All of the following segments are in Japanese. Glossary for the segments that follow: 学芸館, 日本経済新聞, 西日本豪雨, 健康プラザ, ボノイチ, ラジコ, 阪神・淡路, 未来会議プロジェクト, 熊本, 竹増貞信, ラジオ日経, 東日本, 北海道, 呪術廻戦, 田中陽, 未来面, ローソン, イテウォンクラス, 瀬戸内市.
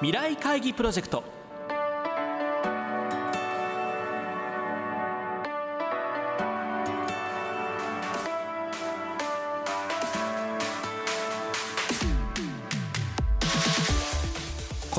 未来会議プロジェクト。こ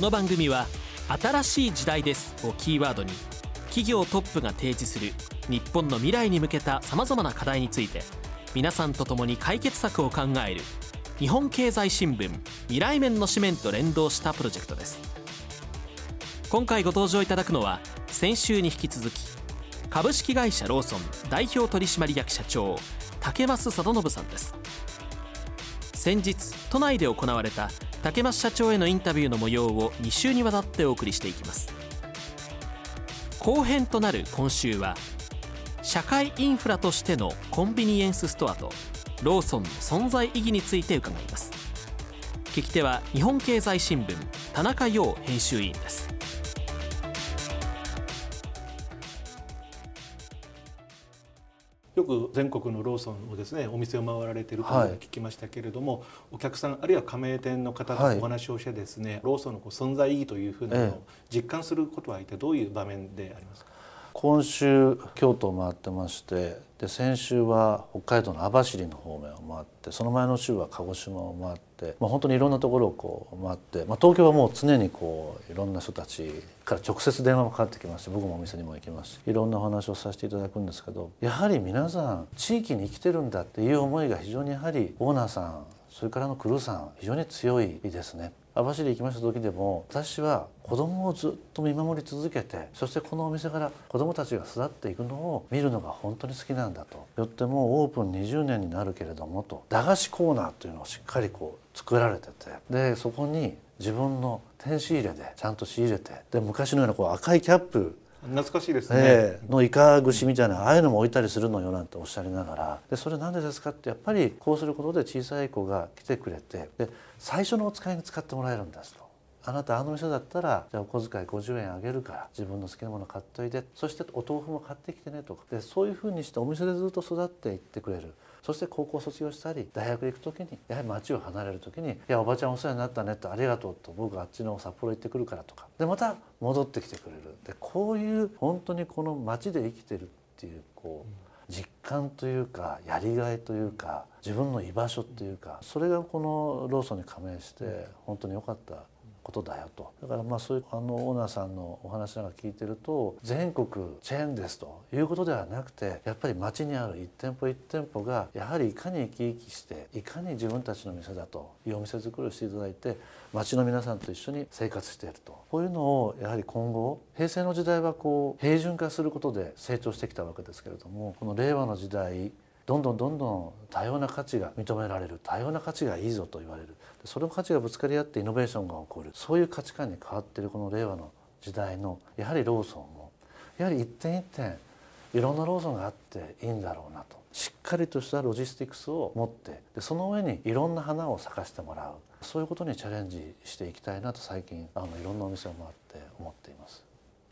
の番組は新しい時代ですをキーワードに企業トップが提示する日本の未来に向けたさまざまな課題について皆さんと共に解決策を考える日本経済新聞未来面の紙面と連動したプロジェクトです。今回ご登場いただくのは先週に引き続き株式会社ローソン代表取締役社長竹増貞信さんです。先日都内で行われた竹増社長へのインタビューの模様を2週にわたってお送りしていきます。後編となる今週は社会インフラとしてのコンビニエンスストアとローソンの存在意義について伺います。聞き手は日本経済新聞田中陽編集委員です。よく全国のローソンをですね、お店を回られている方が聞きましたけれども、はい、お客さんあるいは加盟店の方とお話をしてですね、はい、ローソンの存在意義というふうなのを実感することは一体どういう場面でありますか？今週京都を回ってまして、で先週は北海道の網走の方面を回って、その前の週は鹿児島を回って、本当にいろんなところを回って、東京はもう常にいろんな人たちから直接電話もかかってきまして、僕もお店にも行きますし、いろんなお話をさせていただくんですけど、やはり皆さん地域に生きてるんだっていう思いが非常にやはりオーナーさん、それからのクルーさん非常に強いですね。網走行きました時でも、私は子供をずっと見守り続けて、そしてこのお店から子供たちが育っていくのを見るのが本当に好きなんだと。よってもうオープン20年になるけれどもと、駄菓子コーナーというのをしっかり作られてて、でそこに自分の手仕入れでちゃんと仕入れて、で昔のような赤いキャップ懐かしいですね、のイカ串みたいなああいうのも置いたりするのよなんておっしゃりながら、でそれなんでですかって、やっぱりこうすることで小さい子が来てくれて、で最初のお使いに使ってもらえるんですと。あなたあの店だったらじゃあお小遣い50円あげるから自分の好きなもの買っといて、そしてお豆腐も買ってきてねとか、でそういうふうにしてお店でずっと育っていってくれる。そして高校卒業したり大学行く時に、やはり街を離れる時に、いやおばちゃんお世話になったねってありがとうと、僕あっちの札幌行ってくるからとか、でまた戻ってきてくれる。でこういう本当にこの街で生きてるっていう実感というかやりがいというか自分の居場所というか、それがこのローソンに加盟して本当に良かったことだよと。だからそういうオーナーさんのお話なんか聞いてると、全国チェーンですということではなくて、やっぱり街にある一店舗一店舗がやはりいかに生き生きして、いかに自分たちの店だというお店作りをしていただいて、街の皆さんと一緒に生活していると。こういうのをやはり今後、平成の時代は平準化することで成長してきたわけですけれども、この令和の時代、どんどん多様な価値が認められる、多様な価値がいいぞと言われる、その価値がぶつかり合ってイノベーションが起こる、そういう価値観に変わっているこの令和の時代の、やはりローソンもやはり一点一点いろんなローソンがあっていいんだろうなと、しっかりとしたロジスティクスを持って、でその上にいろんな花を咲かせてもらう、そういうことにチャレンジしていきたいなと最近いろんなお店を回って思っています。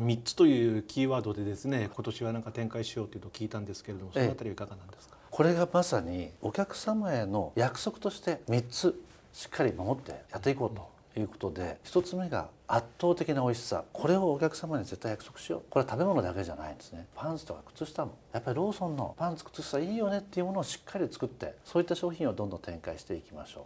3つというキーワードでですね、今年はなんか展開しようというと聞いたんですけれども、そのあたりはいかがなんですか？これがまさにお客様への約束として3つしっかり守ってやっていこうということで、1つ目が圧倒的な美味しさ、これをお客様に絶対約束しよう。これは食べ物だけじゃないんですね。パンツとか靴下もやっぱりローソンのパンツ靴下いいよねっていうものをしっかり作って、そういった商品をどんどん展開していきましょう。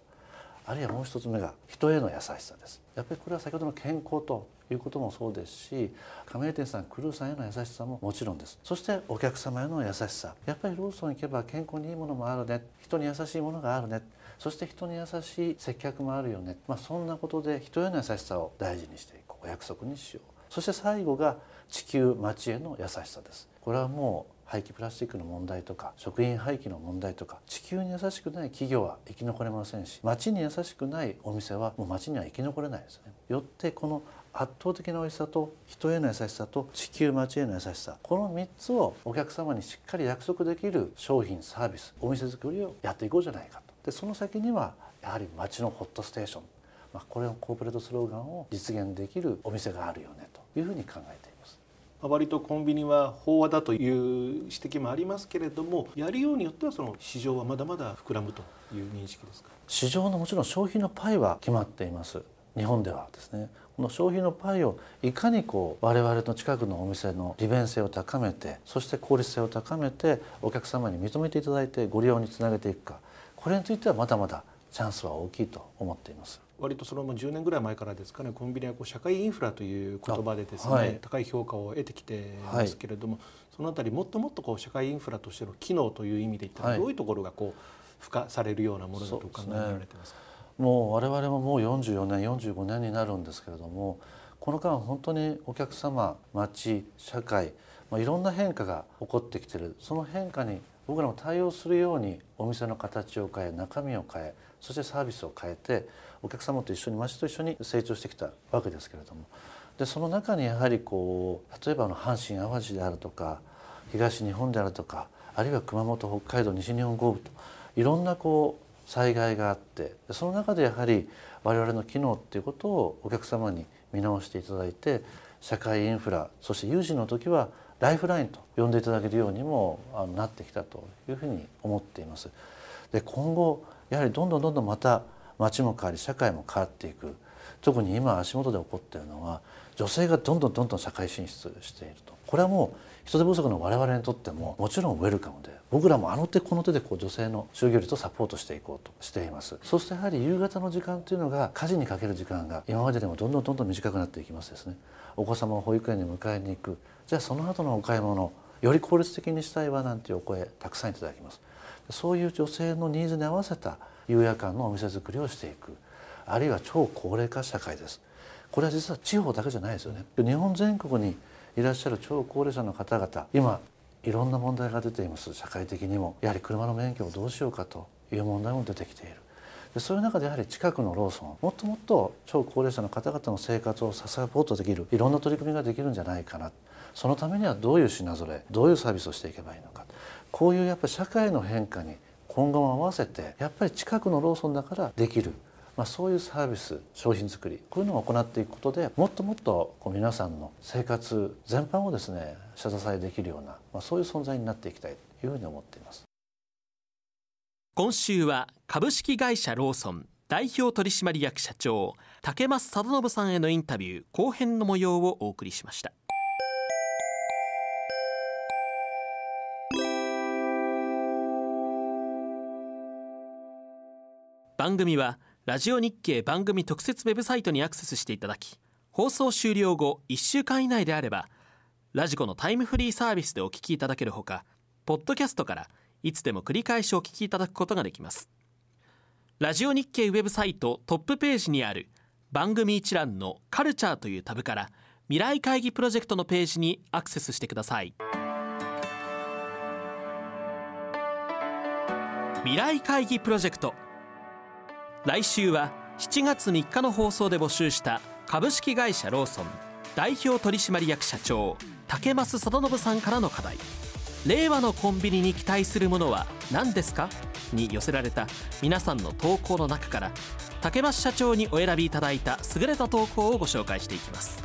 あるいはもう1つ目が人への優しさです。やっぱりこれは先ほどの健康ということもそうですし、加盟店さん、クルーさんへの優しさももちろんです。そしてお客様への優しさ、やっぱりローソン行けば健康にいいものもあるね、人に優しいものがあるね、そして人に優しい接客もあるよね、そんなことで人への優しさを大事にしていこう、お約束にしよう。そして最後が地球、街への優しさです。これはもう廃棄プラスチックの問題とか食品廃棄の問題とか、地球に優しくない企業は生き残れませんし、街に優しくないお店はもう街には生き残れないですね。よってこの圧倒的な美味しさと人への優しさと地球街への優しさ、この3つをお客様にしっかり約束できる商品サービス、お店作りをやっていこうじゃないかと。でその先にはやはり街のホットステーション、これをコーポレートスローガンを実現できるお店があるよねというふうに考えています。割とコンビニは飽和だという指摘もありますけれども、やるようによってはその市場はまだまだ膨らむという認識ですか？市場のもちろん商品のパイは決まっています。日本ではですね、この消費のパイをいかにこう我々の近くのお店の利便性を高めて、そして効率性を高めて、お客様に認めていただいてご利用につなげていくか、これについてはまだまだチャンスは大きいと思っています。割とその10年ぐらい前からですかね、コンビニはこう社会インフラという言葉でですね、はい、高い評価を得てきてますけれども、はい、そのあたりもっともっとこう社会インフラとしての機能という意味でいったら、どういうところがこう付加されるようなものだと考えられてますか。もう我々ももう44年、45年になるんですけれども、この間本当にお客様、町、社会、いろんな変化が起こってきている。その変化に僕らも対応するように、お店の形を変え、中身を変え、そしてサービスを変えて、お客様と一緒に、町と一緒に成長してきたわけですけれども、でその中にやはりこう、例えば阪神・淡路であるとか、東日本であるとか、あるいは熊本、北海道、西日本豪雨と、いろんなこう災害があって、その中でやはり我々の機能っていうことをお客様に見直していただいて、社会インフラ、そして有事の時はライフラインと呼んでいただけるようにもなってきたというふうに思っています。で今後やはりどんどんまた町も変わり、社会も変わっていく。特に今足元で起こっているのは、女性がどんどん社会進出していると。これはもう人手不足の我々にとってももちろんウェルカムで、僕らもあの手この手でこう女性の就業率をサポートしていこうとしています。そしてやはり夕方の時間というのが、家事にかける時間が今まででもどんどん短くなっていきますですね。お子様を保育園に迎えに行く、じゃあその後のお買い物より効率的にしたいわなんていうお声たくさんいただきます。そういう女性のニーズに合わせた夕夜間のお店作りをしていく。あるいは超高齢化社会です。これは実は地方だけじゃないですよね。日本全国にいらっしゃる超高齢者の方々、今いろんな問題が出ています。社会的にもやはり車の免許をどうしようかという問題も出てきている。でそういう中でやはり近くのローソン、もっと超高齢者の方々の生活をサポートできる、いろんな取り組みができるんじゃないかな。そのためにはどういう品ぞろえ、どういうサービスをしていけばいいのか。こういうやっぱり社会の変化に今後も合わせて、やっぱり近くのローソンだからできる、そういうサービス、商品作り、こういうのを行っていくことで、もっとこう皆さんの生活全般をですね、下支えできるような、そういう存在になっていきたいというふうに思っています。今週は株式会社ローソン代表取締役社長竹増貞信さんへのインタビュー後編の模様をお送りしました。番組はラジオ日経番組特設ウェブサイトにアクセスしていただき、放送終了後1週間以内であればラジコのタイムフリーサービスでお聞きいただけるほか、ポッドキャストからいつでも繰り返しお聞きいただくことができます。ラジオ日経ウェブサイトトップページにある番組一覧のカルチャーというタブから、未来会議プロジェクトのページにアクセスしてください。未来会議プロジェクト、来週は7月3日の放送で募集した株式会社ローソン代表取締役社長竹増貞信さんからの課題、令和のコンビニに期待するものは何ですかに寄せられた皆さんの投稿の中から、竹増社長にお選びいただいた優れた投稿をご紹介していきます。